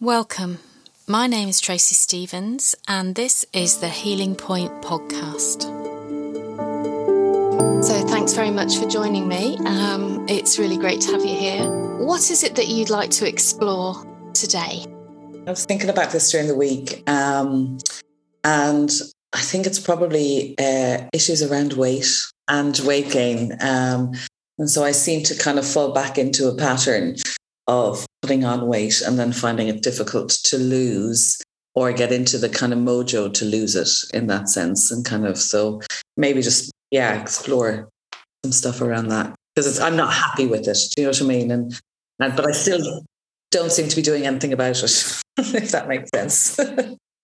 Welcome. My name is Tracy Stevens, and this is the Healing Point podcast. So thanks very much for joining me. It's really great to have you here. What is it that you'd like to explore today? I was thinking about this during the week, and I think it's probably issues around weight and weight gain. And so I seem to kind of fall back into a pattern of putting on weight and then finding it difficult to lose, or get into the kind of mojo to lose it in that sense. And kind of, so maybe just, explore some stuff around that, because I'm not happy with it. Do you know what I mean? And but I still don't seem to be doing anything about it, if that makes sense.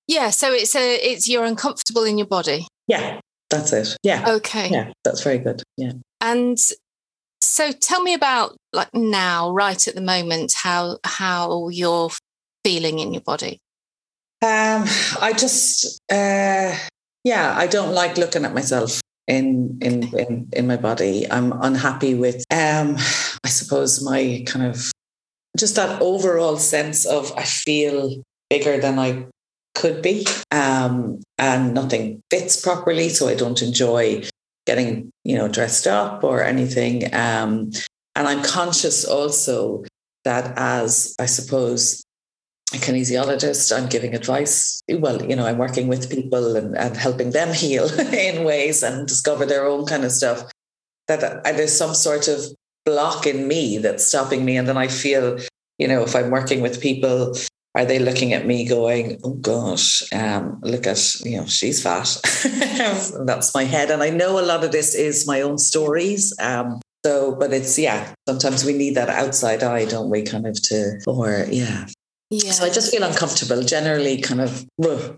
Yeah. So it's you're uncomfortable in your body. Yeah, that's it. Yeah. Okay. Yeah, that's very good. Yeah. And so tell me about, like, now, right at the moment, how you're feeling in your body. I don't like looking at myself in my body. I'm unhappy with, I suppose, my kind of just that overall sense of I feel bigger than I could be, and nothing fits properly. So I don't enjoy getting, dressed up or anything. And I'm conscious also that, as I suppose a kinesiologist, I'm giving advice. Well, I'm working with people and helping them heal in ways and discover their own kind of stuff, that there's some sort of block in me that's stopping me. And then I feel, if I'm working with people, are they looking at me going, oh gosh, look at, she's fat. And that's my head. And I know a lot of this is my own stories. But it's, sometimes we need that outside eye, don't we? Kind of Yeah. So I just feel uncomfortable generally, kind of, and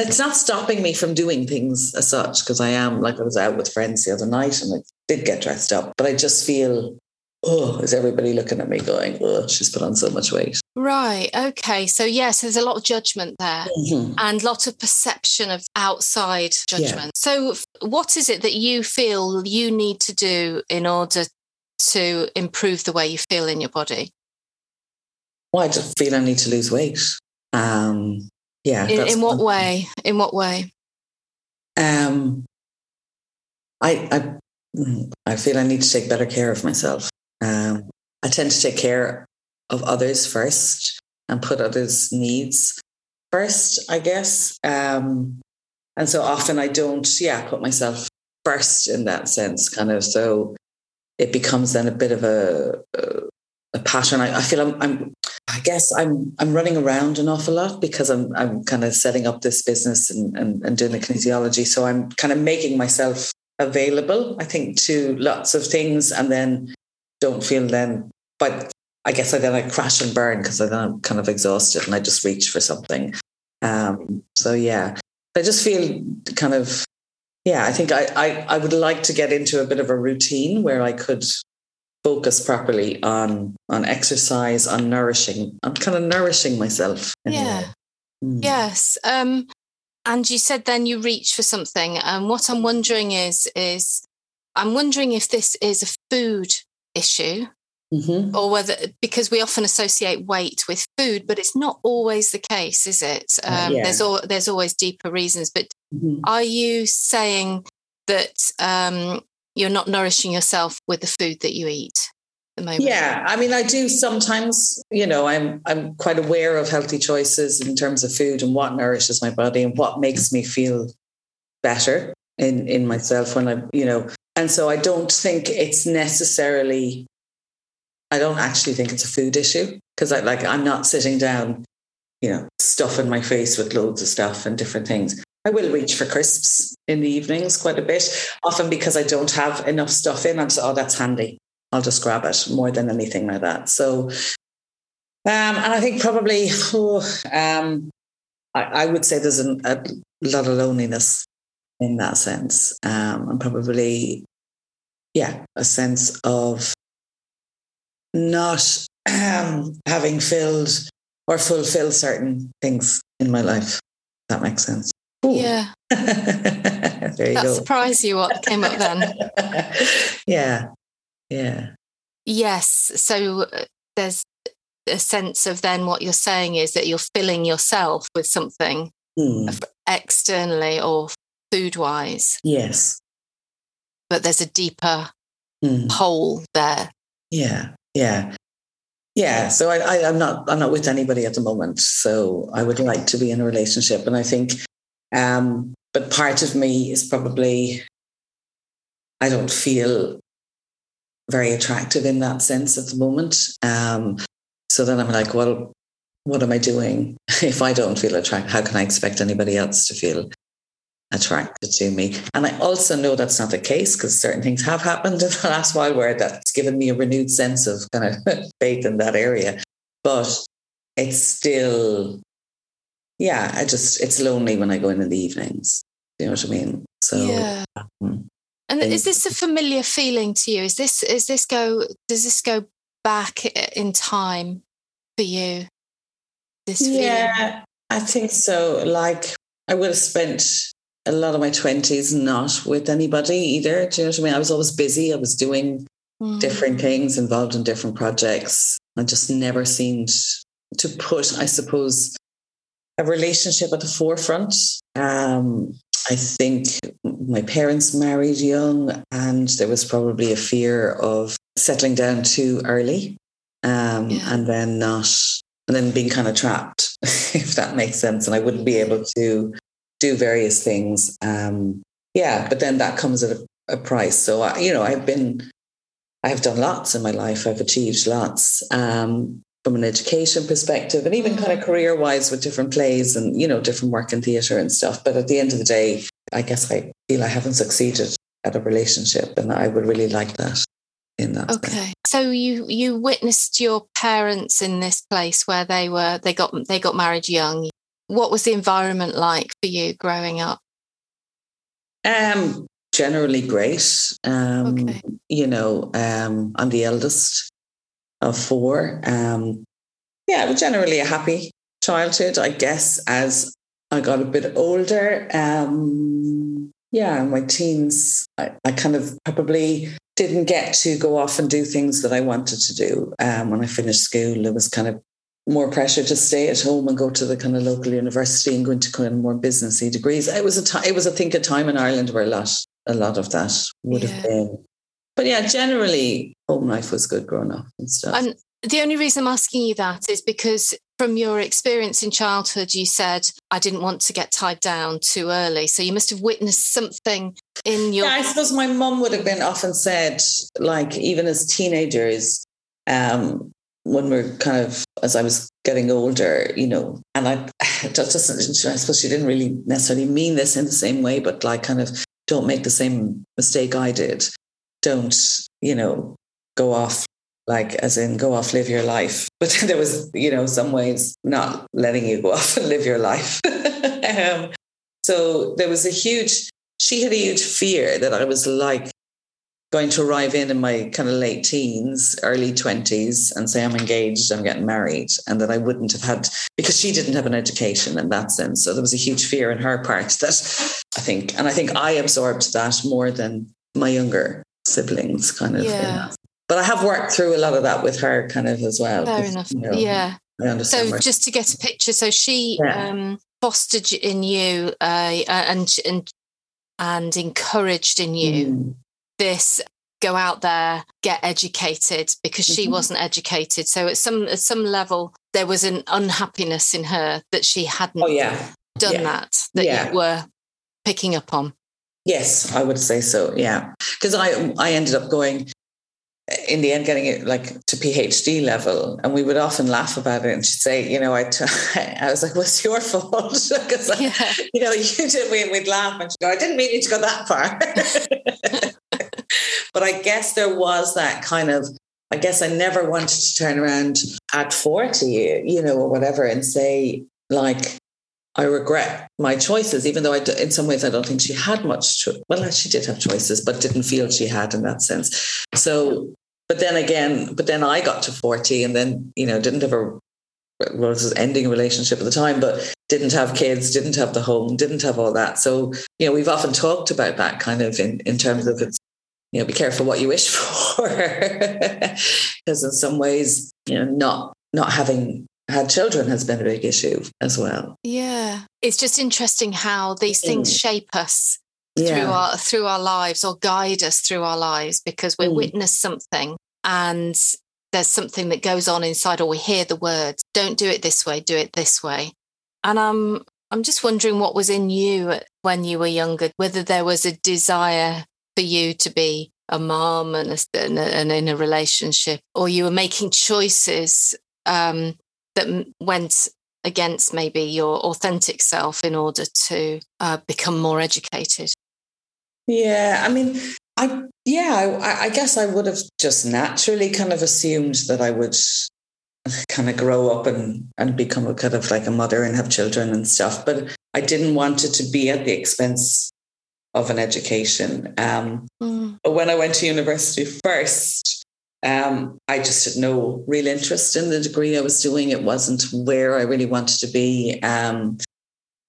it's not stopping me from doing things as such, because I am, I was out with friends the other night and I did get dressed up, but I just feel, is everybody looking at me going, she's put on so much weight? Right. Okay. So, yes, there's a lot of judgment there, mm-hmm. and a lot of perception of outside judgment. Yeah. So what is it that you feel you need to do in order to improve the way you feel in your body? Well, I just feel I need to lose weight. In what way? In what way? I feel I need to take better care of myself. I tend to take care of others first and put others' needs first, I guess. And so often I don't, put myself first in that sense, kind of. So it becomes then a bit of a pattern. I feel I'm running around an awful lot, because I'm kind of setting up this business and doing the kinesiology. So I'm kind of making myself available, I think, to lots of things, and then don't feel then, but I guess I crash and burn, because then I'm kind of exhausted and I just reach for something. I just feel kind of, I think I would like to get into a bit of a routine where I could focus properly on exercise, on nourishing. I'm kind of nourishing myself. Yeah. Mm. Yes. And you said then you reach for something. And what I'm wondering is I'm wondering if this is a food issue, mm-hmm. or whether, because we often associate weight with food, but it's not always the case, is it? There's always deeper reasons. But mm-hmm. are you saying that you're not nourishing yourself with the food that you eat at the moment? Yeah, I mean, I do sometimes, I'm quite aware of healthy choices in terms of food and what nourishes my body and what makes me feel better in myself when I, and so I don't think it's necessarily, I don't actually think it's a food issue, because I'm not sitting down, stuffing my face with loads of stuff and different things. I will reach for crisps in the evenings quite a bit, often because I don't have enough stuff in. I'm just, that's handy, I'll just grab it, more than anything like that. So, and I think probably, I would say there's a lot of loneliness in that sense. And probably, a sense of not having filled or fulfilled certain things in my life, if that makes sense. Ooh. Yeah. That surprised you what came up then. Yeah. Yeah. Yes. So there's a sense of then what you're saying is that you're filling yourself with something externally or food-wise. Yes. But there's a deeper hole there. Yeah. So I'm not with anybody at the moment. So I would like to be in a relationship. And I think, but part of me is probably, I don't feel very attractive in that sense at the moment. So then I'm like, well, what am I doing? If I don't feel attracted, how can I expect anybody else to feel attracted to me? And I also know that's not the case, because certain things have happened in the last while where that's given me a renewed sense of kind of faith in that area. But it's still, it's lonely when I go in the evenings. You know what I mean? So, yeah. And is this a familiar feeling to you? Does this go back in time for you? This feeling? Yeah, I think so. Like, I would have spent a lot of my 20s not with anybody either. Do you know what I mean? I was always busy. I was doing different things, involved in different projects. I just never seemed to put, I suppose, a relationship at the forefront. I think my parents married young, and there was probably a fear of settling down too early, and then being kind of trapped, if that makes sense. And I wouldn't be able to do various things. But then that comes at a price. So, I've done lots in my life. I've achieved lots from an education perspective, and even kind of career-wise with different plays and, different work in theatre and stuff. But at the end of the day, I guess I feel I haven't succeeded at a relationship, and I would really like that in that. Okay. Space. So you witnessed your parents in this place where they got married young. What was the environment like for you growing up? Generally great. Okay. I'm the eldest of four. But generally a happy childhood, I guess, as I got a bit older. In my teens, I kind of probably didn't get to go off and do things that I wanted to do. When I finished school, there was kind of more pressure to stay at home and go to the kind of local university and go into kind of more businessy degrees. It was a time in Ireland where a lot of that would have been. But yeah, generally home life was good growing up and stuff. And the only reason I'm asking you that is because from your experience in childhood, you said, I didn't want to get tied down too early. So you must have witnessed something in your... Yeah, I suppose my mum would have been often said, like, even as teenagers, when we're kind of, as I was getting older, and I suppose she didn't really necessarily mean this in the same way, but like, kind of, don't make the same mistake I did. Don't, go off. Like, as in, go off, live your life. But there was, some ways not letting you go off and live your life. So there was she had a huge fear that I was like going to arrive in my kind of late teens, early 20s and say, I'm engaged, I'm getting married. And that I wouldn't have had, because she didn't have an education in that sense. So there was a huge fear in her part that I think I absorbed that more than my younger siblings kind of. Yeah. But I have worked through a lot of that with her kind of as well. Fair enough. I understand. So just to get a picture, so she fostered in you and encouraged in you this, go out there, get educated, because she wasn't educated. So at some level, there was an unhappiness in her that she hadn't done that you were picking up on. Yes, I would say so, yeah. Because I ended up going... in the end, getting it like to PhD level, and we would often laugh about it. And she'd say, I was like, "What's your fault?" Because you did. We'd laugh, and she'd go, "I didn't mean you to go that far." But I guess there was that kind of. I guess I never wanted to turn around at 40, or whatever, and say like, I regret my choices, even though in some ways I don't think she had much. Well, she did have choices, but didn't feel she had in that sense. So, but then I got to 40 and then, didn't have was ending a relationship at the time, but didn't have kids, didn't have the home, didn't have all that. So, we've often talked about that kind of in terms of it's, be careful what you wish for. Because in some ways, not not having had children has been a big issue as well. Yeah. It's just interesting how these things shape us through our lives, or guide us through our lives, because we witness something and there's something that goes on inside, or we hear the words, don't do it this way, do it this way. And I'm just wondering what was in you when you were younger, whether there was a desire for you to be a mom and in a relationship, or you were making choices that went against maybe your authentic self in order to become more educated. Yeah, I mean, I guess I would have just naturally kind of assumed that I would kind of grow up and become a kind of like a mother and have children and stuff. But I didn't want it to be at the expense of an education. But when I went to university first, I just had no real interest in the degree I was doing. It wasn't where I really wanted to be.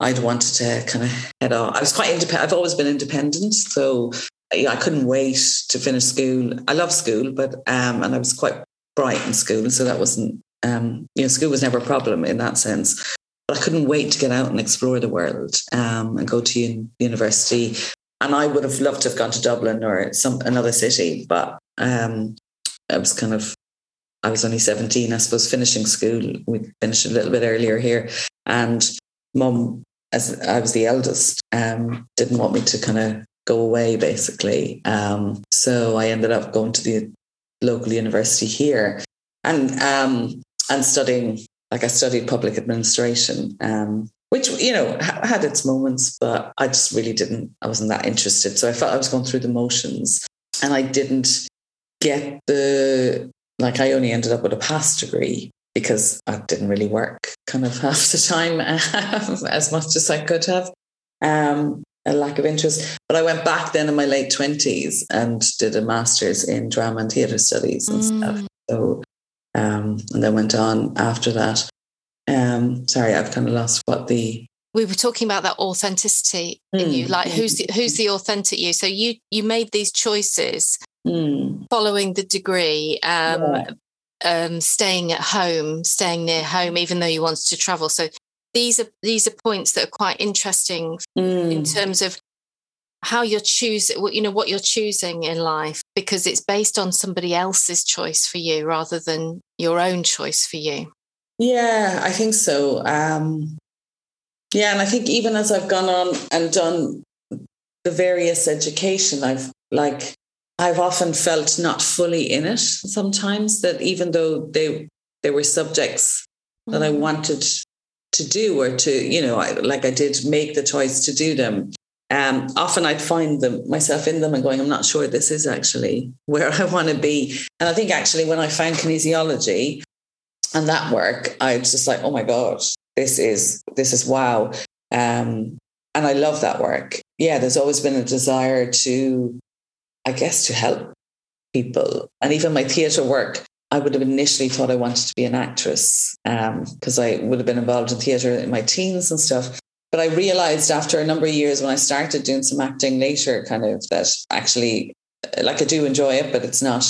I'd wanted to kind of head on. I was quite independent. I've always been independent. So I couldn't wait to finish school. I love school, but and I was quite bright in school. So that wasn't, school was never a problem in that sense. But I couldn't wait to get out and explore the world and go to university. And I would have loved to have gone to Dublin or another city, but I was only 17, I suppose, finishing school. We finished a little bit earlier here. And Mum, as I was the eldest, didn't want me to kind of go away, basically. So I ended up going to the local university here and studying. Like, I studied public administration, which, had its moments, but I just really I wasn't that interested. So I felt I was going through the motions, and I didn't get I only ended up with a pass degree because I didn't really work kind of half the time as much as I could have, a lack of interest. But I went back then in my late 20s and did a master's in drama and theatre studies and stuff. So, and then went on after that. Sorry, I've kind of lost what we were talking about, that authenticity in you, like who's the authentic you. So you made these choices following the degree, staying at home, staying near home, even though you wanted to travel. So these are points that are quite interesting in terms of how you're choosing, what you're choosing in life, because it's based on somebody else's choice for you rather than your own choice for you. Yeah, I think so. And I think even as I've gone on and done the various education, I've often felt not fully in it sometimes, that even though there were subjects that I wanted to do or to, I did make the choice to do them. Often I'd find myself in them and going, I'm not sure this is actually where I want to be. And I think actually when I found kinesiology and that work, I was just like, oh my God, this is wow. And I love that work. Yeah, there's always been a desire to, I guess, to help people. And even my theatre work, I would have initially thought I wanted to be an actress because I would have been involved in theatre in my teens and stuff. But I realized after a number of years when I started doing some acting later, kind of, that actually, I do enjoy it, but it's not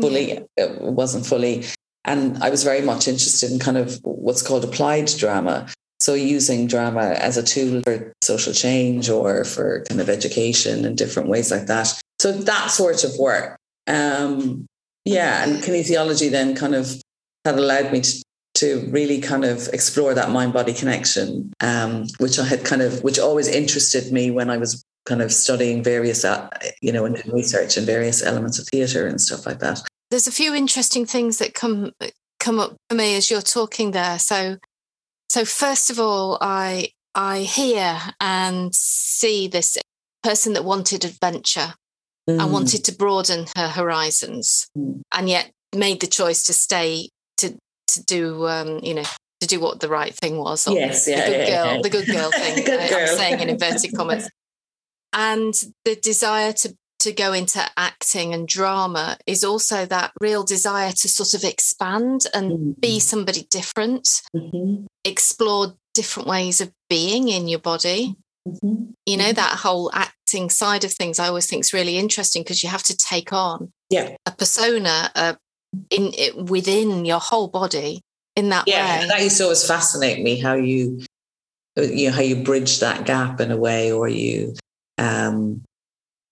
fully, it wasn't fully. And I was very much interested in kind of what's called applied drama. So using drama as a tool for social change or for kind of education in different ways like that. So that sort of work. And kinesiology then kind of had allowed me to really kind of explore that mind-body connection, which always interested me when I was kind of studying various, and research and various elements of theatre and stuff like that. There's a few interesting things that come up for me as you're talking there. So first of all, I hear and see this person that wanted adventure and wanted to broaden her horizons, and yet made the choice to stay to do what the right thing was. The good girl thing. I'm saying in inverted commas. And the desire to go into acting and drama is also that real desire to sort of expand and be somebody different, explore different ways of being in your body. That whole acting side of things, I always think is really interesting, because you have to take on a persona, within your whole body, in that way. Yeah, that used to always fascinate me, how you know, how you bridge that gap in a way, or you, I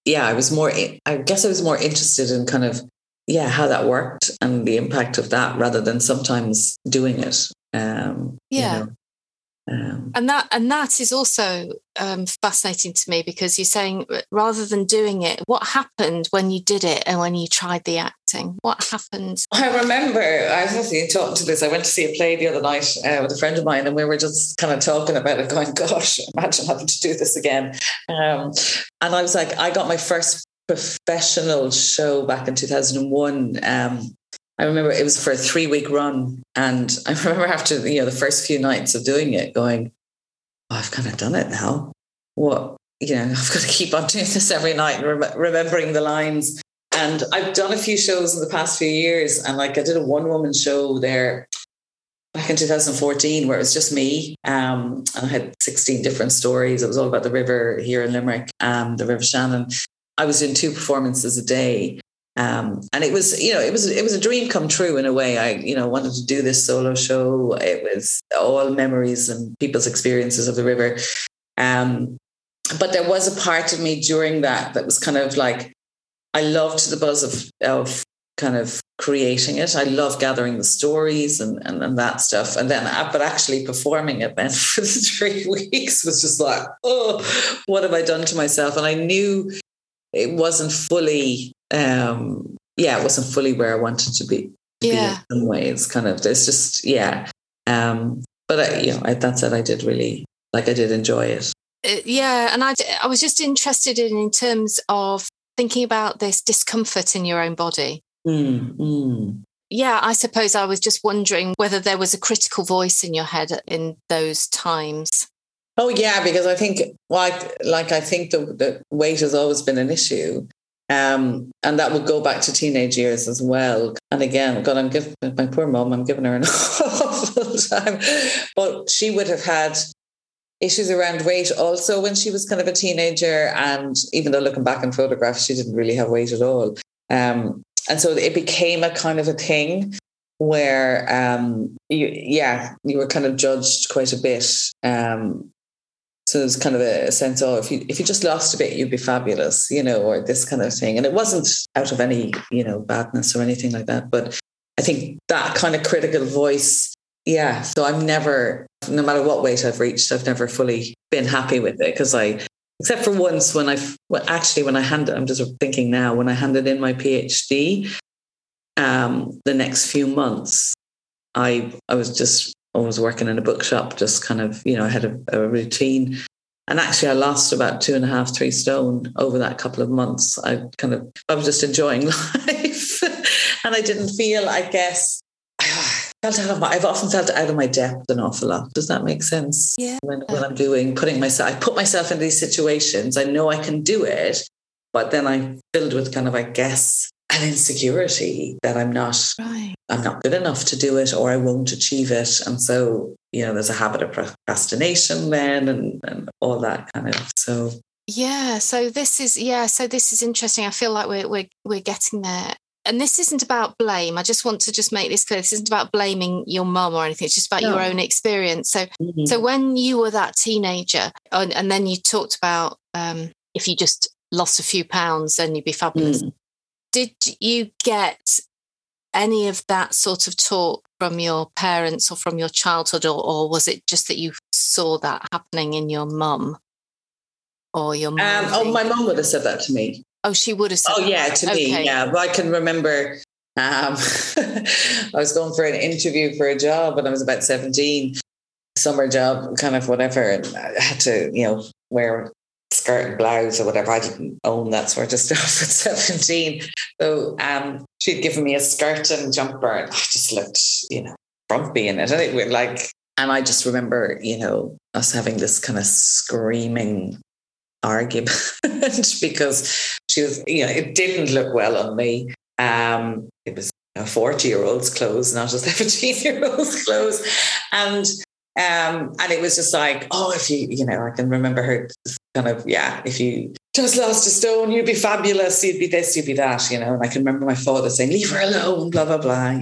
guess I was more interested in kind of, how that worked and the impact of that rather than sometimes doing it. And that is also fascinating to me, because you're saying rather than doing it, what happened when you did it and when you tried the acting? What happened? I remember I was actually talking to this. I went to see a play the other night with a friend of mine, and we were just kind of talking about it, going, "Gosh, imagine having to do this again." And I was like, I got my first professional show back in 2001. I remember it was for a 3-week run, and I remember after the first few nights of doing it going, oh, I've kind of done it now. What, I've got to keep on doing this every night and remembering the lines. And I've done a few shows in the past few years, and like I did a one-woman show there back in 2014 where it was just me, and I had 16 different stories. It was all about the river here in Limerick, the River Shannon. I was doing 2 performances a day. And it was a dream come true in a way. I wanted to do this solo show. It was all memories and people's experiences of the river. But there was a part of me during that was kind of like, I loved the buzz of kind of creating it. I love gathering the stories and that stuff. And then, but actually performing it then for the 3 weeks was just like, oh, what have I done to myself? And I knew it wasn't fully... it wasn't fully where I wanted to be. Yeah. In some ways, kind of. There's just but that said, I did really I did enjoy it. And I was just interested in terms of thinking about this discomfort in your own body. Mm-hmm. Yeah, I suppose I was just wondering whether there was a critical voice in your head in those times. Oh yeah, because I think the weight has always been an issue. And that would go back to teenage years as well. And again, God, I'm giving my poor mum, I'm giving her an awful time. But she would have had issues around weight also when she was kind of a teenager. And even though looking back in photographs, she didn't really have weight at all. And so it became a kind of a thing where, you were kind of judged quite a bit. So there's kind of a sense of, if you just lost a bit, you'd be fabulous, or this kind of thing. And it wasn't out of any, badness or anything like that. But I think that kind of critical voice. Yeah. So I've never, no matter what weight I've reached, I've never fully been happy with it. Because except for once when I handed in my PhD, the next few months, I was just, I was working in a bookshop, just kind of, I had a routine. And actually I lost about 2.5, 3 stone over that couple of months. I was just enjoying life and I didn't feel, I've often felt out of my depth an awful lot. Does that make sense? Yeah. When I'm I put myself into these situations, I know I can do it, but then I'm filled with kind of, an insecurity that I'm not good enough to do it, or I won't achieve it. And so, there's a habit of procrastination then and all that kind of, so. Yeah. So this is interesting. I feel like we're getting there. And this isn't about blame. I just want to just make this clear. This isn't about blaming your mum or anything. It's just about your own experience. So, So when you were that teenager and then you talked about, if you just lost a few pounds, then you'd be fabulous. Mm. Did you get any of that sort of talk from your parents or from your childhood, or was it just that you saw that happening in your mum or your mum? My mum would have said that to me. Oh, she would have said that? Oh, yeah, to me, yeah. Well, I can remember I was going for an interview for a job when I was about 17, summer job, kind of whatever, and I had to, wear skirt and blouse or whatever. I didn't own that sort of stuff at 17. So she'd given me a skirt and jumper, and I just looked, frumpy in it. And I just remember, us having this kind of screaming argument because she was, it didn't look well on me. It was a 40-year-old's clothes, not a 17-year-old's clothes. And it was just like, oh, if you, I can remember her kind of, if you just lost a stone, you'd be fabulous, you'd be this, you'd be that, and I can remember my father saying, leave her alone, blah, blah, blah,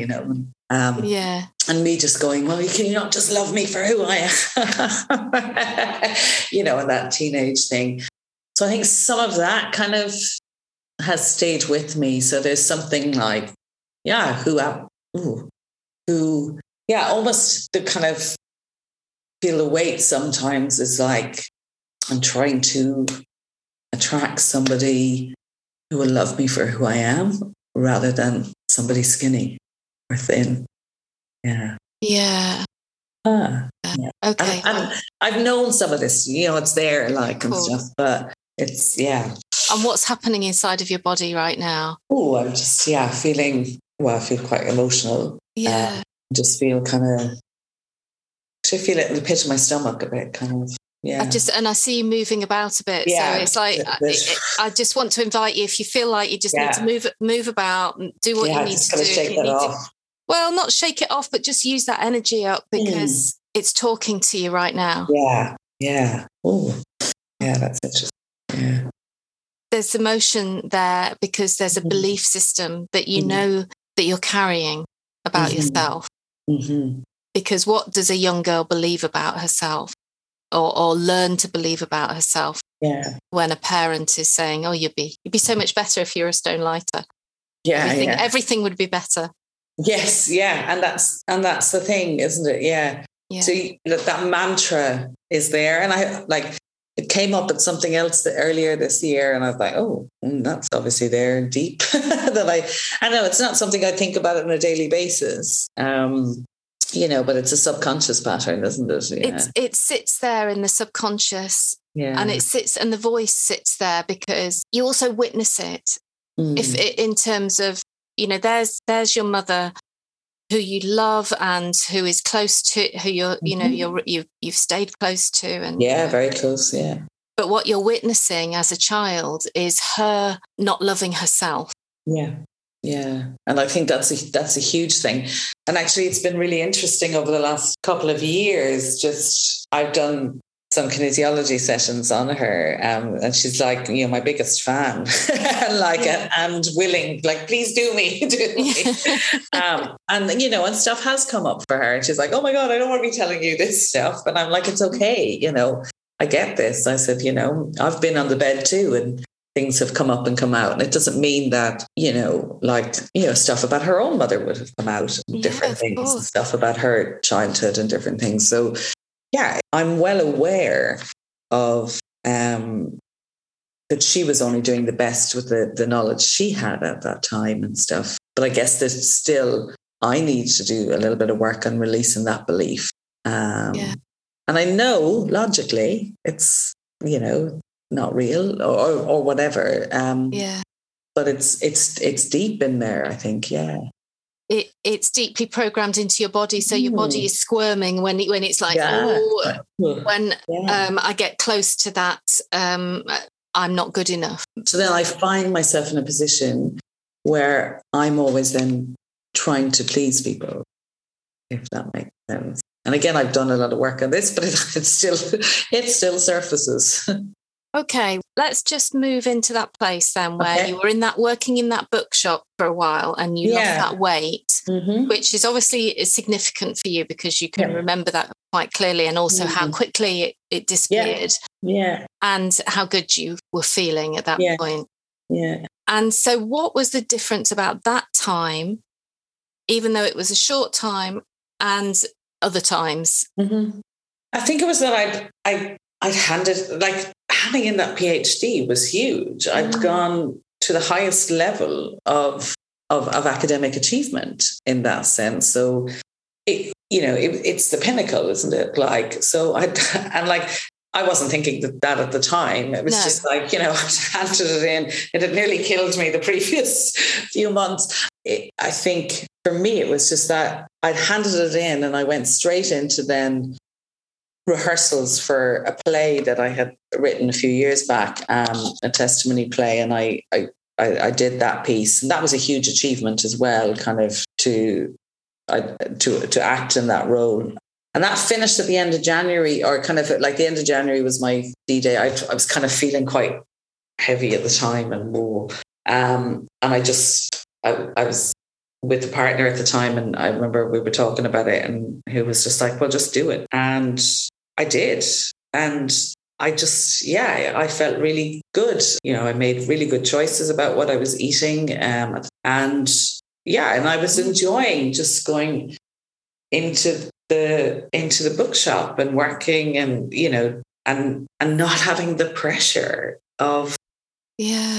And me just going, well, can you not just love me for who I am? And that teenage thing. So I think some of that kind of has stayed with me. So there's something like, almost the kind of feel the weight sometimes is like, I'm trying to attract somebody who will love me for who I am rather than somebody skinny or thin. Yeah. Yeah. Yeah. Okay. And I've known some of this, it's there and stuff, but it's, yeah. And what's happening inside of your body right now? Oh, I'm just, feeling, I feel quite emotional. Yeah. Just feel kind of, I feel it in the pit of my stomach a bit, kind of. Yeah. And I see you moving about a bit. Yeah, so it's like, I just want to invite you, if you feel like you just need to move about, do what you need to do. Shake that off. Well, not shake it off, but just use that energy up because it's talking to you right now. Yeah, yeah. Oh, yeah, that's interesting. Yeah. There's emotion there because there's a belief system that you know that you're carrying about yourself. Mm-hmm. Because what does a young girl believe about herself or learn to believe about herself when a parent is saying, oh, you'd be so much better if you were a stone lighter. Yeah, everything would be better. Yes, yeah, and that's the thing, isn't it? Yeah. So that mantra is there, and I it came up at something else earlier this year, and I was like, oh, that's obviously there and deep. That I know it's not something I think about it on a daily basis, but it's a subconscious pattern, isn't it? Yeah. It sits there in the subconscious, and it sits, and the voice sits there because you also witness it. If it, in terms of. There's your mother who you love and who is close to, who you're, you've stayed close to. And very close, yeah. But what you're witnessing as a child is her not loving herself. Yeah, yeah. And I think that's a huge thing. And actually it's been really interesting over the last couple of years, just I've done some kinesiology sessions on her and she's like, my biggest fan and willing, please do me. And stuff has come up for her and she's like, oh my God, I don't want to be telling you this stuff. And I'm like, it's okay. I get this. I said, I've been on the bed too and things have come up and come out. And it doesn't mean that, stuff about her own mother would have come out and different things and stuff about her childhood and different things. So yeah, I'm well aware of that she was only doing the best with the knowledge she had at that time and stuff. But I guess that still I need to do a little bit of work on releasing that belief. And I know logically it's, not real or whatever. But it's deep in there, I think, yeah. It's deeply programmed into your body, so your body is squirming when it's like, I get close to that, I'm not good enough. So then I find myself in a position where I'm always then trying to please people, if that makes sense. And again, I've done a lot of work on this, but it still surfaces. Okay, let's just move into that place then where you were working in that bookshop for a while and you lost that weight, which is obviously significant for you because you can remember that quite clearly and also how quickly it disappeared and how good you were feeling at that point. Yeah. And so what was the difference about that time, even though it was a short time, and other times? Mm-hmm. I think it was that I'd handed, having in that PhD was huge. I'd gone to the highest level of academic achievement in that sense. So, it's the pinnacle, isn't it? I wasn't thinking that at the time. It was just I handed it in. It had nearly killed me the previous few months. I think for me, it was just that I'd handed it in and I went straight into then rehearsals for a play that I had written a few years back, a testimony play, and I did that piece, and that was a huge achievement as well, kind of to act in that role, and that finished at the end of January, or kind of the end of January was my D-Day. I was kind of feeling quite heavy at the time and more, and I was with a partner at the time, and I remember we were talking about it, and he was just like, well, just do it. And I did. And I just, yeah, I felt really good. You know, I made really good choices about what I was eating. And yeah, and I was enjoying just going into the bookshop and working, and, you know, and not having the pressure of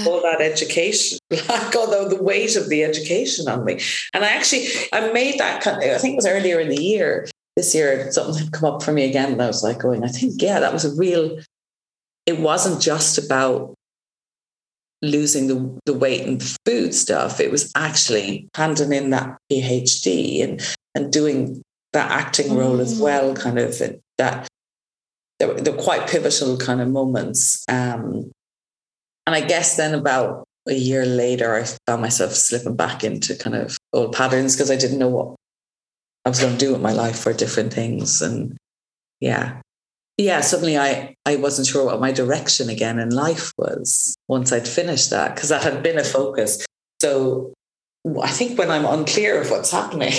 all that education, like, although the weight of the education on me. And I made that kind of, I think it was earlier in the year, this year, something had come up for me again. And I was like going, I think, yeah, that was a real, it wasn't just about losing the weight and the food stuff. It was actually handing in that PhD and doing that acting role as well, kind of that. They're quite pivotal kind of moments. And I guess then about a year later, I found myself slipping back into kind of old patterns because I didn't know what I was going to do with my life for different things. And yeah, suddenly I wasn't sure what my direction again in life was once I'd finished that, because that had been a focus. So I think when I'm unclear of what's happening,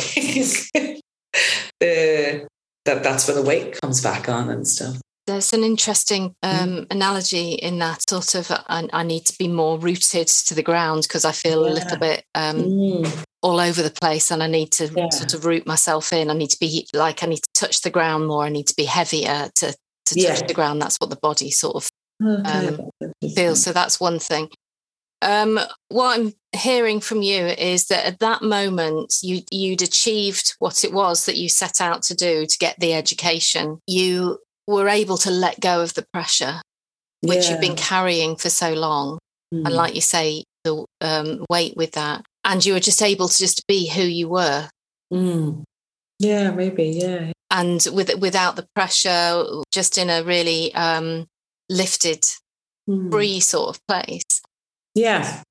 that's when the weight comes back on and stuff. There's an interesting analogy in that sort of, I need to be more rooted to the ground because I feel a little bit all over the place, and I need to sort of root myself in. I need to be like, I need to touch the ground more. I need to be heavier to touch the ground. That's what the body sort of feels. So that's one thing. What I'm hearing from you is that at that moment you'd achieved what it was that you set out to do to get the education. You were able to let go of the pressure which you've been carrying for so long, and like you say, the weight with that, and you were just able to just be who you were. And without the pressure, just in a really lifted, free sort of place. Yeah.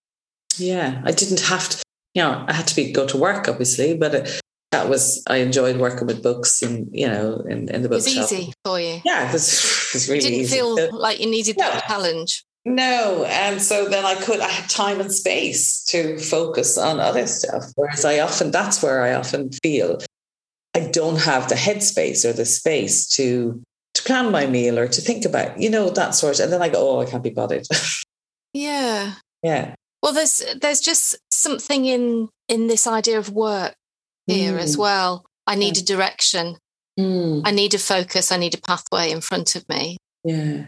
I didn't have to, you know, I had to go to work, obviously, but I enjoyed working with books and, you know, in the bookshop. It was easy for you. Yeah, it was really easy. You didn't feel like you needed that challenge. No. And so then I had time and space to focus on other stuff. Whereas that's where I often feel I don't have the headspace or the space to plan my meal or to think about, you know, that sort. And then I go, oh, I can't be bothered. Yeah. Yeah. Well, there's just something in this idea of work here as well. I need a direction. I need a focus. I need a pathway in front of me. Yeah.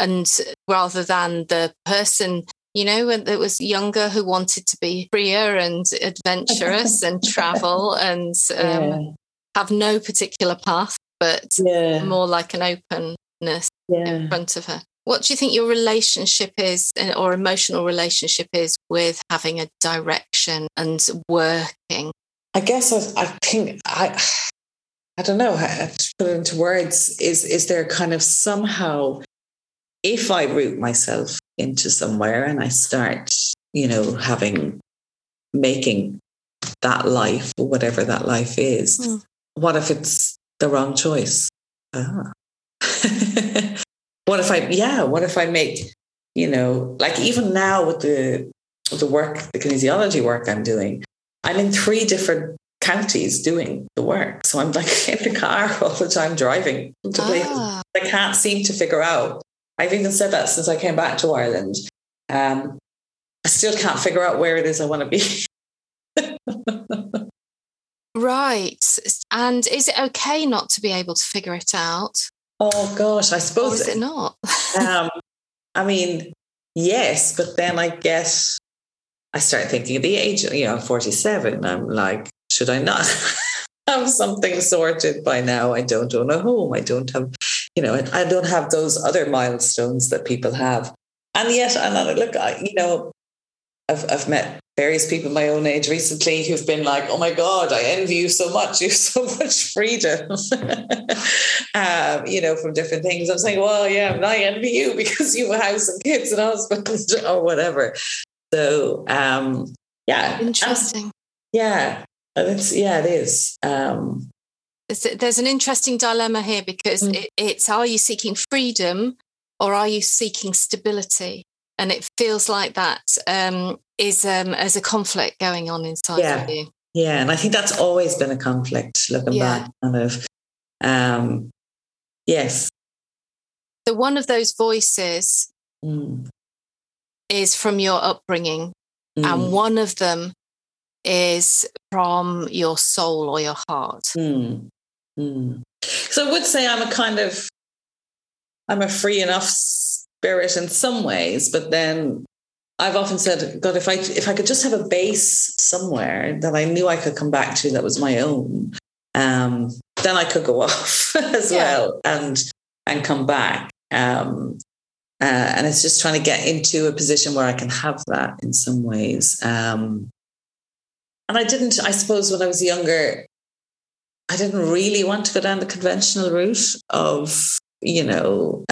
And rather than the person, you know, that was younger who wanted to be freer and adventurous and travel and have no particular path, but more like an openness in front of her. What do you think your relationship is, or emotional relationship is, with having a direction and working? I guess I think I don't know how to put it into words. Is there kind of somehow, if I root myself into somewhere and I start, you know, making that life, whatever that life is, what if it's the wrong choice? What if I make, you know, like even now with the work, the kinesiology work I'm doing, I'm in 3 different counties doing the work. So I'm like in the car all the time driving to places. I can't seem to figure out. I've even said that since I came back to Ireland. I still can't figure out where it is I want to be. Right. And is it okay not to be able to figure it out? Oh gosh, I suppose. Or is it not? I mean, yes, but then I guess I start thinking at the age, you know, 47. I'm like, should I not have something sorted by now? I don't own a home. I don't have, you know, I don't have those other milestones that people have. And yet, I've met various people my own age recently who've been like, oh my God, I envy you so much. You have so much freedom, you know, from different things. I'm saying, well, yeah, I envy you because you have a house and kids and husbands or whatever. So, yeah. Interesting. It is. There's an interesting dilemma here because it's, are you seeking freedom or are you seeking stability? And it feels like that is as a conflict going on inside of you. Yeah, and I think that's always been a conflict, looking back, kind of. Yes. So one of those voices is from your upbringing, and one of them is from your soul or your heart. So I would say I'm a free enough spirit in some ways, but then I've often said, God, if I could just have a base somewhere that I knew I could come back to that was my own, then I could go off as well and come back. And it's just trying to get into a position where I can have that in some ways. And I suppose when I was younger, I didn't really want to go down the conventional route of, getting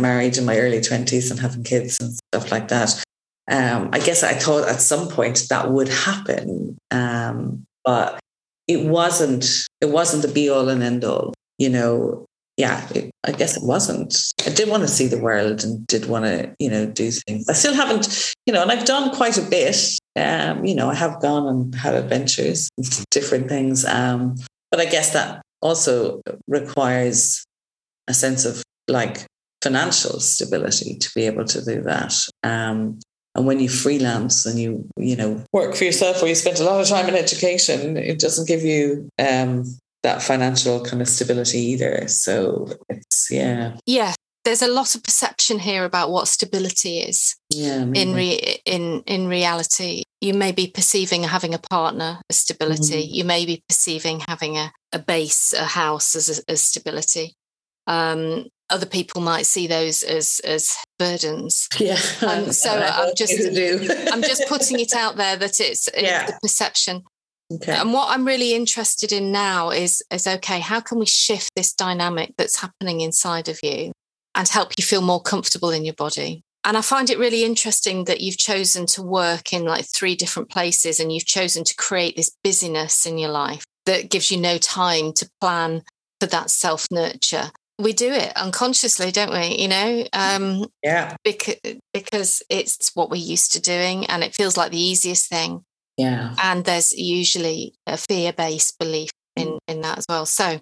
married in my early 20s and having kids and stuff like that. I guess I thought at some point that would happen. But it wasn't the be all and end all, I guess it wasn't. I did want to see the world and did want to, do things. I still haven't, and I've done quite a bit. I have gone and had adventures, different things. But I guess that also requires a sense of financial stability to be able to do that. And when you freelance and you work for yourself or you spend a lot of time in education, it doesn't give you that financial kind of stability either. So it's, Yeah. There's a lot of perception here about what stability is. Yeah, in reality, you may be perceiving having a partner as stability. You may be perceiving having a base, a house as stability. Other people might see those as burdens. Yeah. So I'm just putting it out there that it's the perception. Okay. And what I'm really interested in now is okay, how can we shift this dynamic that's happening inside of you and help you feel more comfortable in your body? And I find it really interesting that you've chosen to work in 3 different places, and you've chosen to create this busyness in your life that gives you no time to plan for that self-nurture. We do it unconsciously, don't we? Because it's what we're used to doing and it feels like the easiest thing. Yeah. And there's usually a fear-based belief in that as well. So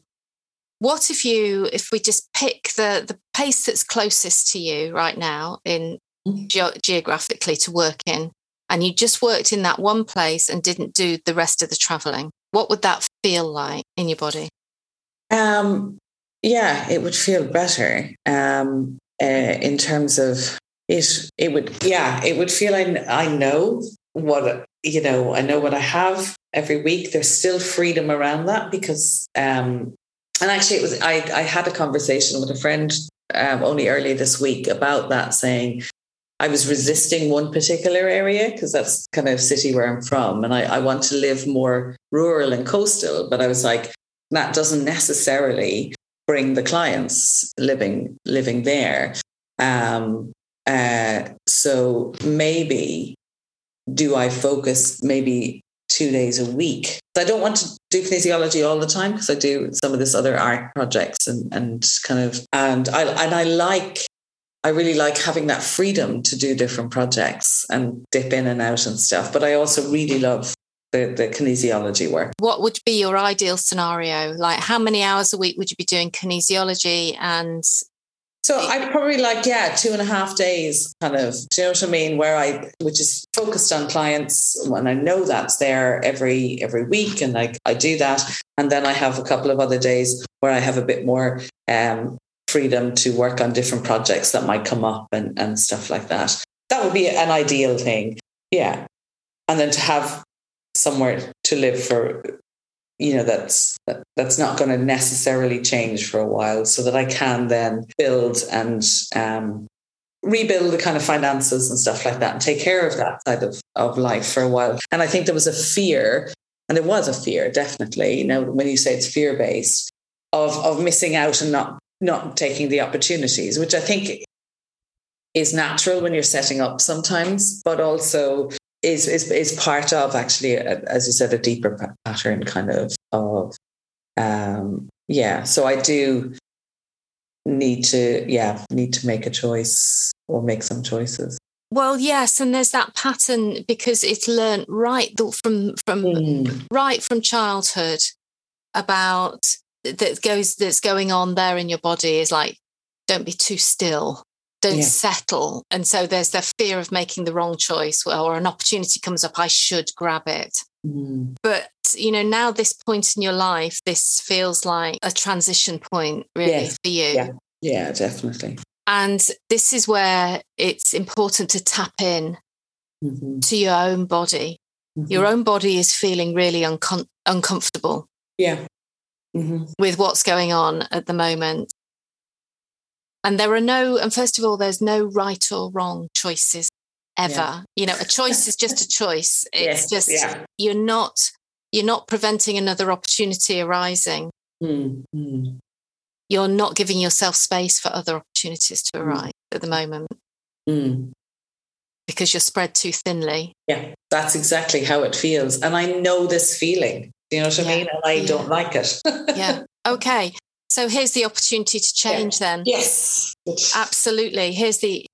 what if we just pick the place that's closest to you right now in geographically to work in, and you just worked in that one place and didn't do the rest of the traveling, what would that feel like in your body? Yeah, it would feel better in terms of it. It would feel I know what I have every week. There's still freedom around that because, and actually it was, I had a conversation with a friend only early this week about that, saying I was resisting one particular area because that's kind of city where I'm from. And I want to live more rural and coastal, but I was like, that doesn't necessarily bring the clients living there. So maybe do I focus maybe 2 days a week? I don't want to do kinesiology all the time because I do some of this other art projects I really like having that freedom to do different projects and dip in and out and stuff. But I also really love the kinesiology work. What would be your ideal scenario? How many hours a week would you be doing kinesiology? And so I'd probably 2.5 days kind of, do you know what I mean? Where which is focused on clients, and I know that's there every week, and I do that. And then I have a couple of other days where I have a bit more freedom to work on different projects that might come up and stuff like that. That would be an ideal thing. Yeah. And then to have somewhere to live for, that's not going to necessarily change for a while, so that I can then build and rebuild the kind of finances and stuff like that and take care of that side of life for a while. And I think there was a fear, definitely. When you say it's fear-based, of missing out and not taking the opportunities, which I think is natural when you're setting up sometimes, but also is part of, actually, as you said, a deeper pattern so I do need to make some choices. Well, yes, and there's that pattern because it's learnt right from childhood about that's going on there in your body is like, don't be too still, don't settle. And so there's the fear of making the wrong choice or an opportunity comes up, I should grab it. Mm. But, you know, now this point in your life, this feels like a transition point really for you. Yeah, definitely. And this is where it's important to tap in to your own body. Mm-hmm. Your own body is feeling really uncomfortable with what's going on at the moment. And first of all, there's no right or wrong choices ever. Yeah. You know, a choice is just a choice. It's you're not preventing another opportunity arising. Mm-hmm. You're not giving yourself space for other opportunities to arise at the moment because you're spread too thinly. Yeah, that's exactly how it feels. And I know this feeling, you know what I mean? And I don't like it. Okay. So here's the opportunity to change then. Yes. Absolutely. Here's the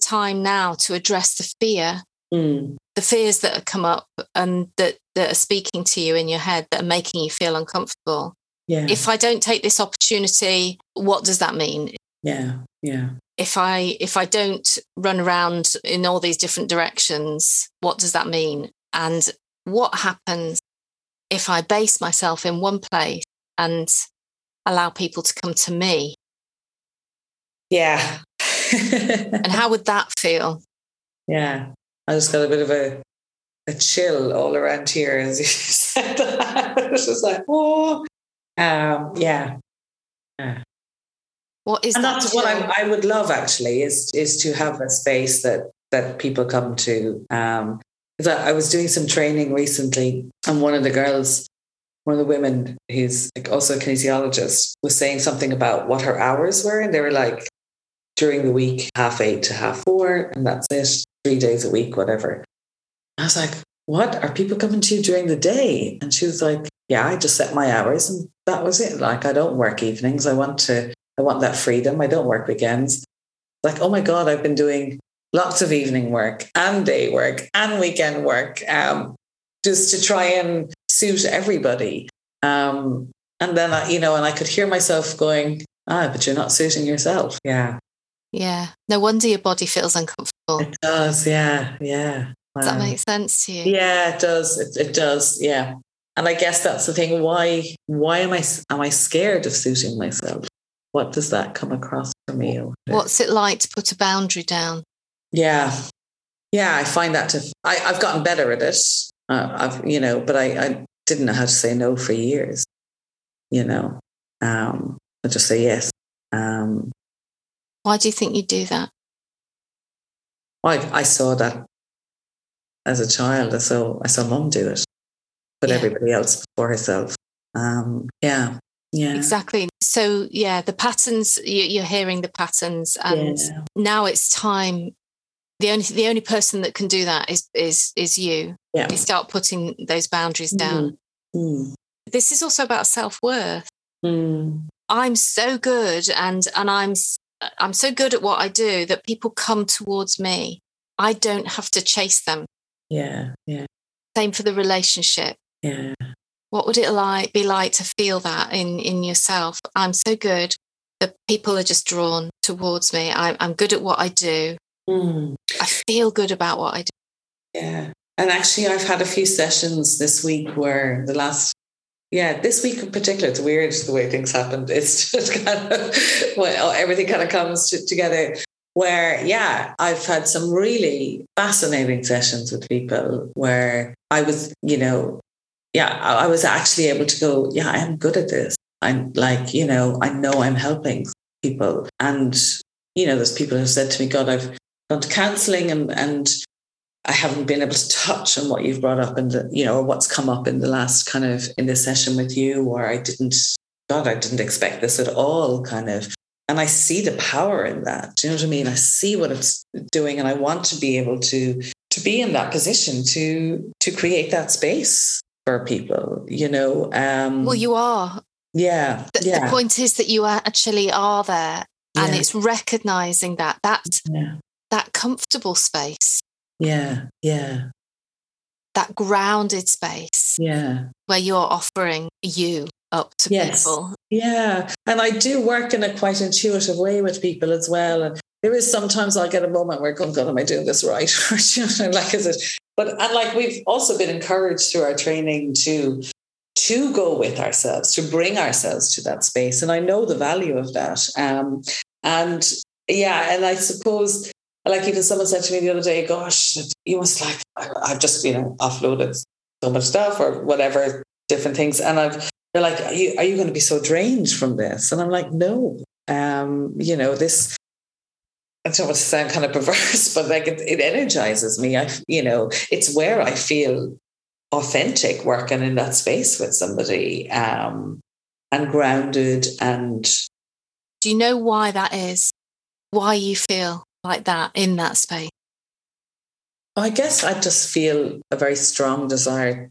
time now to address the fear, the fears that have come up and that are speaking to you in your head that are making you feel uncomfortable. Yeah. If I don't take this opportunity, what does that mean? Yeah, yeah. If I don't run around in all these different directions, what does that mean? And what happens if I base myself in one place and allow people to come to me? Yeah. And how would that feel? Yeah. I just got a bit of a chill all around here as you said that. It was just like, oh. What is and that? That's what I would love actually is to have a space that people come to. I was doing some training recently, and one of the women who's also a kinesiologist was saying something about what her hours were, and they were like during the week 8:30 to 4:30, and that's it, 3 days a week, whatever. I was like, what? Are people coming to you during the day? And she was like, yeah, I just set my hours and that was it. Like, I don't work evenings. I want that freedom. I don't work weekends. Like, oh my God, I've been doing lots of evening work and day work and weekend work just to try and suit everybody. And then, I could hear myself going, but you're not suiting yourself. Yeah. Yeah. No wonder your body feels uncomfortable. It does. Yeah. Yeah. Wow. Does that make sense to you? Yeah, it does. It does. Yeah. And I guess that's the thing. Why am I scared of suiting myself? What does that come across for me? What's it like to put a boundary down? Yeah. Yeah, I find that I've gotten better at it. But I didn't know how to say no for years. I just say yes. Why do you think you do that? I saw that as a child. I saw Mum do it. But everybody else before herself. Exactly. So the patterns, you're hearing the patterns, and now it's time. The only person that can do that is you. Yeah. You start putting those boundaries down. Mm. This is also about self-worth. Mm. I'm so good, and I'm so good at what I do that people come towards me. I don't have to chase them. Yeah, yeah. Same for the relationship. Yeah. What would it be like to feel that in yourself? I'm so good that people are just drawn towards me. I'm good at what I do. Mm. I feel good about what I do. Yeah. And actually, I've had a few sessions this week where this week in particular, it's weird the way things happened. It's just kind of, everything kind of comes together. Where, I've had some really fascinating sessions with people where I was, I was actually able to go, I am good at this. I'm like, I know I'm helping people. And, there's people who said to me, God, I've gone to counselling and I haven't been able to touch on what you've brought up or what's come up in the last kind of, in this session with you, or I didn't expect this at all kind of. And I see the power in that. Do you know what I mean? I see what it's doing, and I want to be able to be in that position to create that space for people, Well, you are. Yeah. The point is that you actually are there, and it's recognizing that. That's that comfortable space. Yeah, yeah. That grounded space. Yeah. Where you're offering you up to yes. people. Yeah. And I do work in a quite intuitive way with people as well. And there is sometimes I'll get a moment where I'm going, am I doing this right? Like, is it? But, and like, we've also been encouraged through our training to go with ourselves, to bring ourselves to that space. And I know the value of that. And yeah, and I suppose, like, even someone said to me the other day, gosh, you must, like, I've just, you know, offloaded so much stuff or whatever, different things. And they're like, are you going to be so drained from this? And I'm like, no, you know, this, I don't want to sound kind of perverse, but like it energizes me. It's where I feel authentic working in that space with somebody, and grounded. And do you know why that is? Why you feel like that in that space? I guess I just feel a very strong desire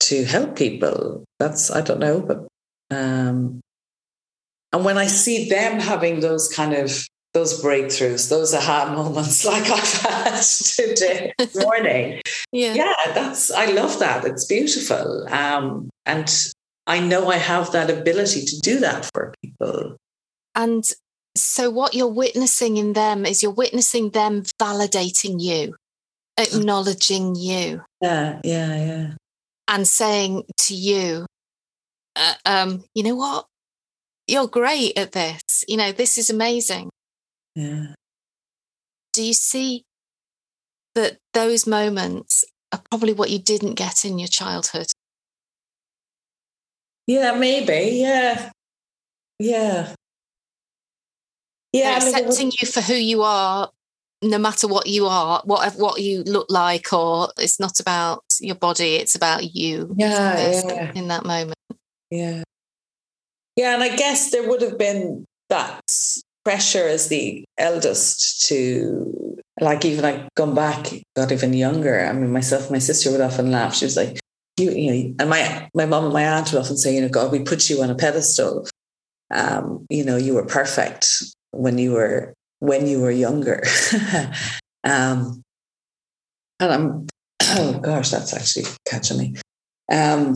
to help people. That's, I don't know, but and when I see them having those kind of those breakthroughs, those aha moments like I've had today this morning. yeah, that's, I love that. It's beautiful. And I know I have that ability to do that for people. And so what you're witnessing in them is you're witnessing them validating you, acknowledging you. Yeah. And saying to you, you know what? You're great at this. You know, this is amazing. Yeah. Do you see that those moments are probably what you didn't get in your childhood? Yeah, maybe. Yeah. Accepting you for who you are, no matter what you are, what you look like, or it's not about your body; it's about you. Yeah. In that moment. Yeah, and I guess there would have been that pressure as the eldest to, like, even I've gone back, got even younger. I mean, myself, my sister would often laugh. She was like, you know, and my mum and my aunt would often say, you know, God, we put you on a pedestal. You know, you were perfect when you were younger. And oh gosh, that's actually catching me. I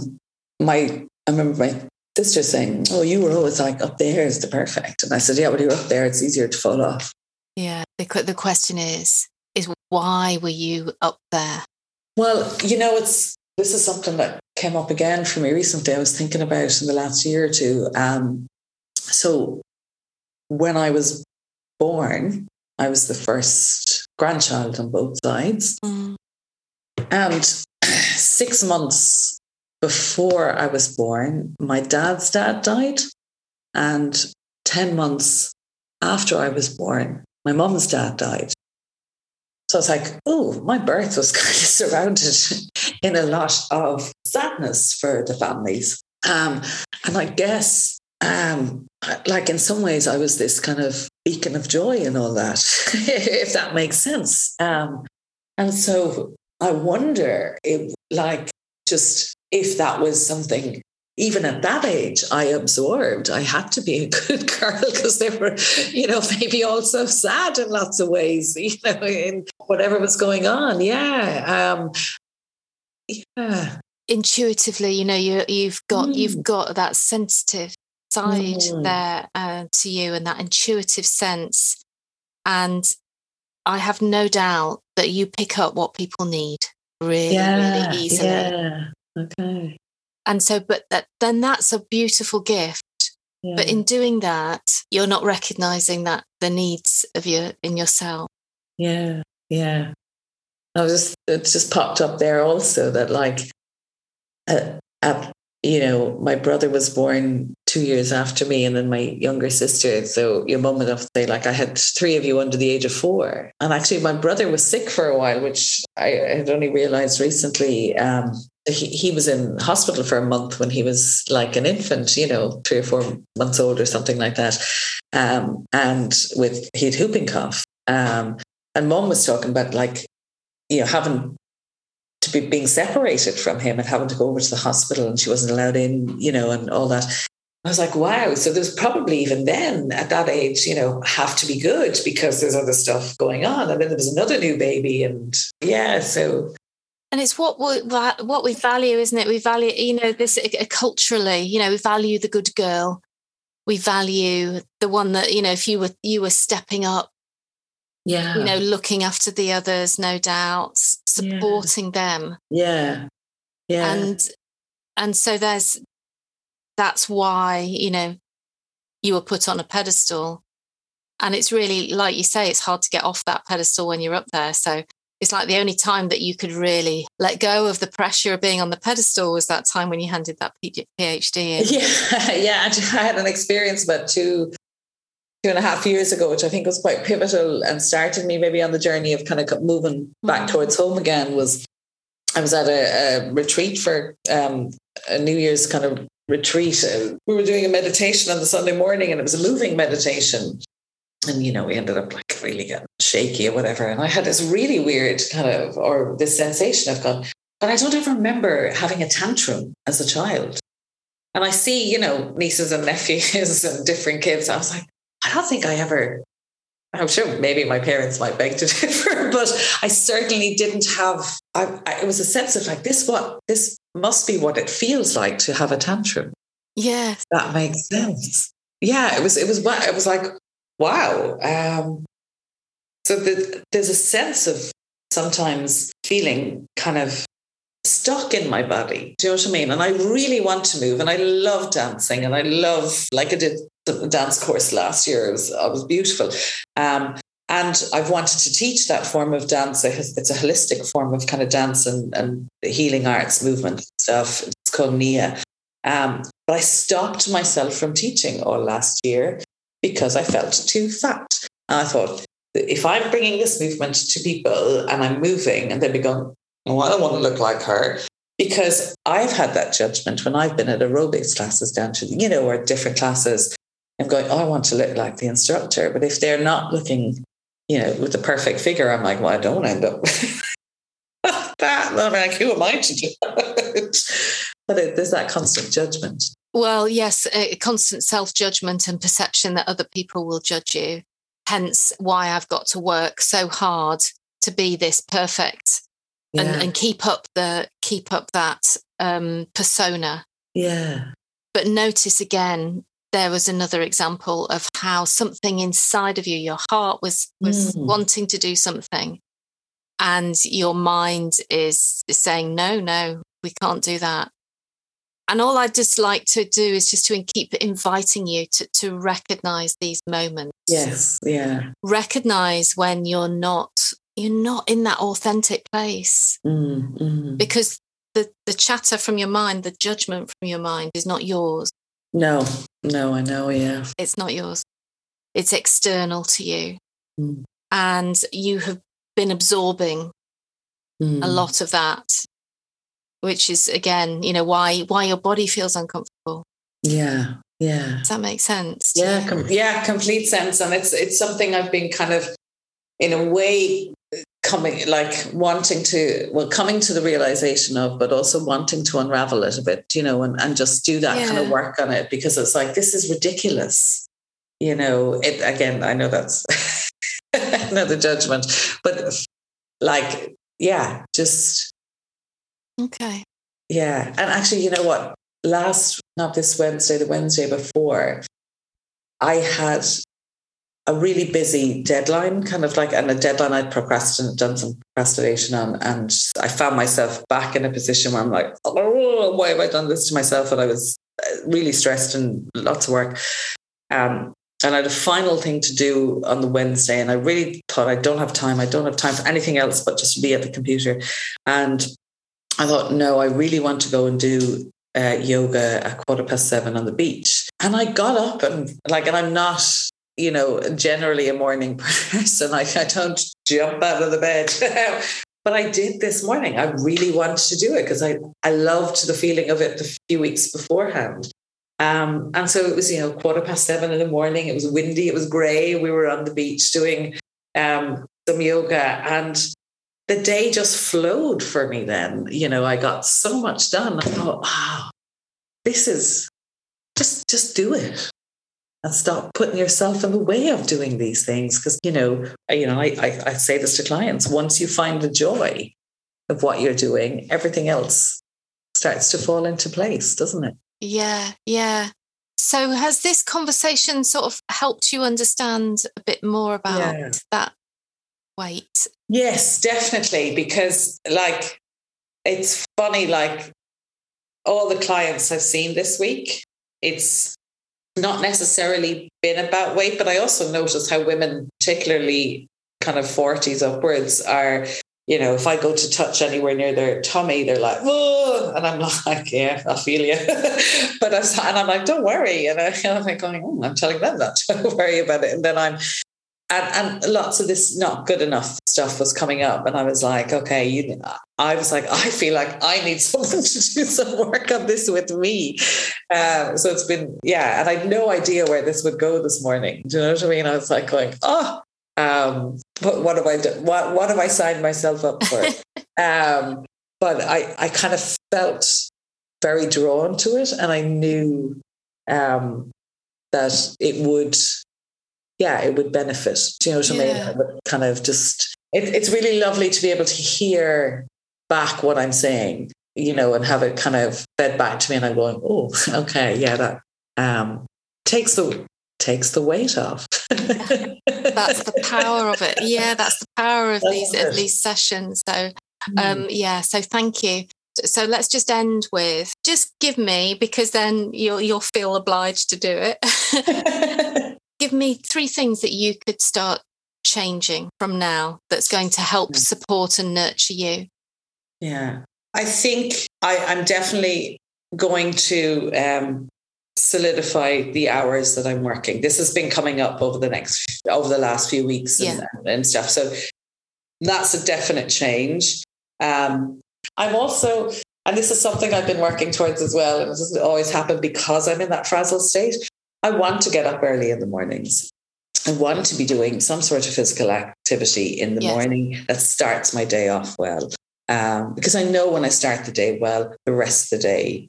remember my sister saying, oh, you were always like, up there is the perfect. And I said, yeah, well, you're up there, it's easier to fall off. Yeah. The question is why were you up there? Well, you know, this is something that came up again for me recently. I was thinking about in the last year or two. So when I was born, I was the first grandchild on both sides. Mm. And 6 months before I was born, my dad's dad died. And 10 months after I was born, my mum's dad died. So it's like, oh, my birth was kind of surrounded in a lot of sadness for the families. And I guess, like, in some ways, I was this kind of beacon of joy and all that, if that makes sense. And so I wonder, if that was something, even at that age, I absorbed. I had to be a good girl because they were, you know, maybe also sad in lots of ways, you know, in whatever was going on. Yeah. Yeah. Intuitively, you know, you've got that sensitive side there to you, and that intuitive sense. And I have no doubt that you pick up what people need really easily. Yeah. Okay. And so, but then that's a beautiful gift. Yeah. But in doing that, you're not recognizing that the needs of in yourself. Yeah, yeah. It just popped up there also that, like, you know, my brother was born 2 years after me, and then my younger sister. So your mum would often say, like, I had three of you under the age of four, and actually my brother was sick for a while, which I had only realized recently. He was in hospital for a month when he was like an infant, you know, 3 or 4 months old or something like that. And he had whooping cough. And mom was talking about, like, you know, having to be being separated from him and having to go over to the hospital, and she wasn't allowed in, you know, and all that. I was like, wow. So there's probably even then at that age, you know, have to be good because there's other stuff going on. And then there was another new baby. And yeah, so. And it's what we value, isn't it? We value, you know, this culturally, you know, we value the good girl. We value the one that, you know, if you were stepping up. Yeah. You know, looking after the others, no doubt, supporting them. Yeah. Yeah. And so that's why, you know, you were put on a pedestal. And it's really, like you say, it's hard to get off that pedestal when you're up there. So it's like the only time that you could really let go of the pressure of being on the pedestal was that time when you handed that PhD in. Yeah. Yeah. And I had an experience about two and a half years ago, which I think was quite pivotal and started me maybe on the journey of kind of moving back towards home again. Was I was at a retreat for a New Year's kind of retreat. We were doing a meditation on the Sunday morning, and it was a moving meditation. And, you know, we ended up like really getting shaky or whatever. And I had this really weird kind of, or this sensation of God, but I don't ever remember having a tantrum as a child. And I see, you know, nieces and nephews and different kids. I was like, I don't think I ever, I'm sure maybe my parents might beg to differ, but I certainly didn't have, it was a sense of like, this must be what it feels like to have a tantrum. Yeah. That makes sense. Yeah. It was like, wow. So there's a sense of sometimes feeling kind of stuck in my body. Do you know what I mean? And I really want to move, and I love dancing, and I love, like I did the dance course last year. It was beautiful. And I've wanted to teach that form of dance. It's a holistic form of kind of dance and healing arts movement stuff. It's called Nia. But I stopped myself from teaching all last year because I felt too fat. And I thought, if I'm bringing this movement to people and I'm moving and they'll be going, oh, I don't want to look like her, because I've had that judgment when I've been at aerobics classes down to, you know, or different classes. I'm going, oh, I want to look like the instructor. But if they're not looking, you know, with the perfect figure, I'm like, well, I don't end up like that. I'm like, who am I to judge? But there's that constant judgment. Well, yes, a constant self-judgment and perception that other people will judge you. Hence why I've got to work so hard to be this perfect. Yeah. And keep up that persona. Yeah. But notice again, there was another example of how something inside of you, your heart was wanting to do something, and your mind is saying, no, we can't do that. And all I'd just like to do is just to keep inviting you to recognize these moments. Yes. Yeah. Recognize when you're not in that authentic place, because the chatter from your mind, the judgment from your mind is not yours. No, I know. Yeah. It's not yours. It's external to you. Mm. And you have been absorbing a lot of that, which is, again, you know, why your body feels uncomfortable. Yeah. Yeah. Does that make sense? Yeah. Yeah. Complete sense. And it's something I've been kind of, in a way, coming to the realization of, but also wanting to unravel it a bit, you know, and just do that kind of work on it, because it's like, this is ridiculous, you know. It, again, I know that's another judgment, but like, yeah, just okay, yeah. And actually, you know what? Not this Wednesday, the Wednesday before, I had a really busy deadline, kind of like, and a deadline I'd done some procrastination on. And I found myself back in a position where I'm like, oh, why have I done this to myself? And I was really stressed and lots of work. And I had a final thing to do on the Wednesday. And I really thought, I don't have time. I don't have time for anything else, but just to be at the computer. And I thought, no, I really want to go and do yoga at 7:15 on the beach. And I got up and I'm not, you know, generally a morning person. I don't jump out of the bed, but I did this morning. I really wanted to do it because I loved the feeling of it the few weeks beforehand. And so it was, you know, 7:15 in the morning. It was windy. It was grey. We were on the beach doing some yoga, and the day just flowed for me then. You know, I got so much done. I thought, this is just do it. And stop putting yourself in the way of doing these things. Because, I say this to clients, once you find the joy of what you're doing, everything else starts to fall into place, doesn't it? Yeah. So has this conversation sort of helped you understand a bit more about that weight? Yes, definitely. Because, it's funny, all the clients I've seen this week, it's not necessarily been about weight, but I also notice how women, particularly kind of 40s upwards, are, if I go to touch anywhere near their tummy, they're like, whoa, and I'm like, yeah, I feel you. And I'm like, don't worry. I'm telling them that, don't worry about it. And then and lots of this not good enough stuff was coming up. And I was like, okay, I feel like I need someone to do some work on this with me. So it's been, and I had no idea where this would go this morning. Do you know what I mean? I was like going, but what have I done? What have I signed myself up for? But I kind of felt very drawn to it. And I knew that it would... it would benefit. Do you know what I mean? I would kind of just, it's really lovely to be able to hear back what I'm saying, and have it kind of fed back to me. And I'm going, oh, okay, yeah, that takes the weight off. That's the power of it. Yeah, that's the power of these sessions. So, so thank you. So let's just end with, just give me, because then you'll feel obliged to do it. Give me 3 things that you could start changing from now that's going to help support and nurture you. Yeah. I think I'm definitely going to solidify the hours that I'm working. This has been coming up over the last few weeks and stuff. So that's a definite change. I'm also, and this is something I've been working towards as well, and it doesn't always happen because I'm in that frazzled state. I want to get up early in the mornings. I want to be doing some sort of physical activity in the morning that starts my day off well. Because I know when I start the day well, the rest of the day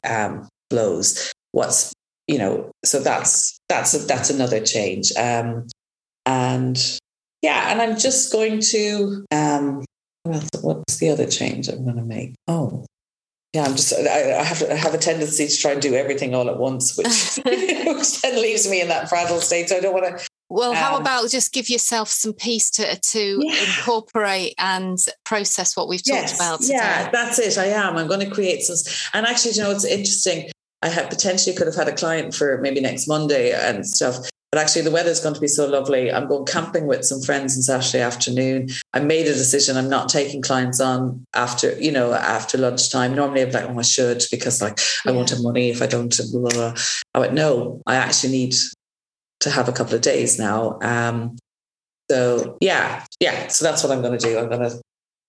flows. So that's another change. And I'm just going to, what's the other change I'm going to make? Oh. Yeah, I have a tendency to try and do everything all at once, which then leaves me in that frazzled state. So I don't want to. Well, how about just give yourself some peace to incorporate and process what we've talked about today? Yeah, that's it. I am. I'm going to create some. And actually, it's interesting. I had potentially could have had a client for maybe next Monday and stuff. But actually, the weather's going to be so lovely. I'm going camping with some friends on Saturday afternoon. I made a decision. I'm not taking clients on after lunchtime. Normally, I'd be like, oh, I should, because I won't have money if I don't. Blah, blah, blah. I went, no, I actually need to have a couple of days now. So that's what I'm going to do. I'm going to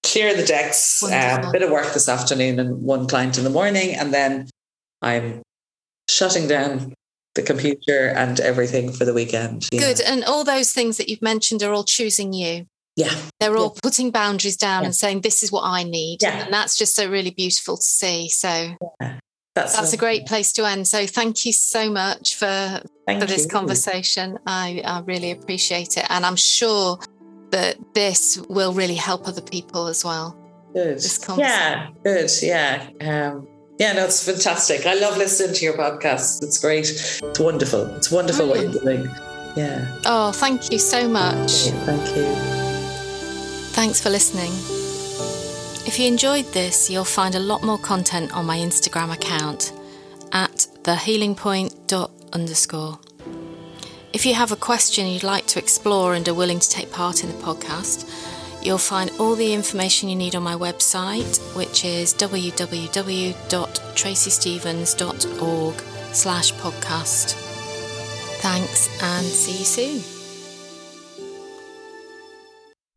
clear the decks, a bit of work this afternoon, and one client in the morning, and then I'm shutting down the computer and everything for the weekend. Yeah. Good. And all those things that you've mentioned are all choosing you. Yeah. They're all putting boundaries down and saying, this is what I need. Yeah. And that's just so really beautiful to see. So that's a great place to end. So thank you so much for this conversation. I really appreciate it. And I'm sure that this will really help other people as well. Good. Yeah. Good. Yeah. It's fantastic. I love listening to your podcast. It's great. It's wonderful. It's wonderful what you're doing. Yeah. Oh, thank you so much. Thank you. Thanks for listening. If you enjoyed this, you'll find a lot more content on my Instagram account at thehealingpoint_. If you have a question you'd like to explore and are willing to take part in the podcast, you'll find all the information you need on my website, which is www.tracystevens.org/podcast. Thanks, and see you soon.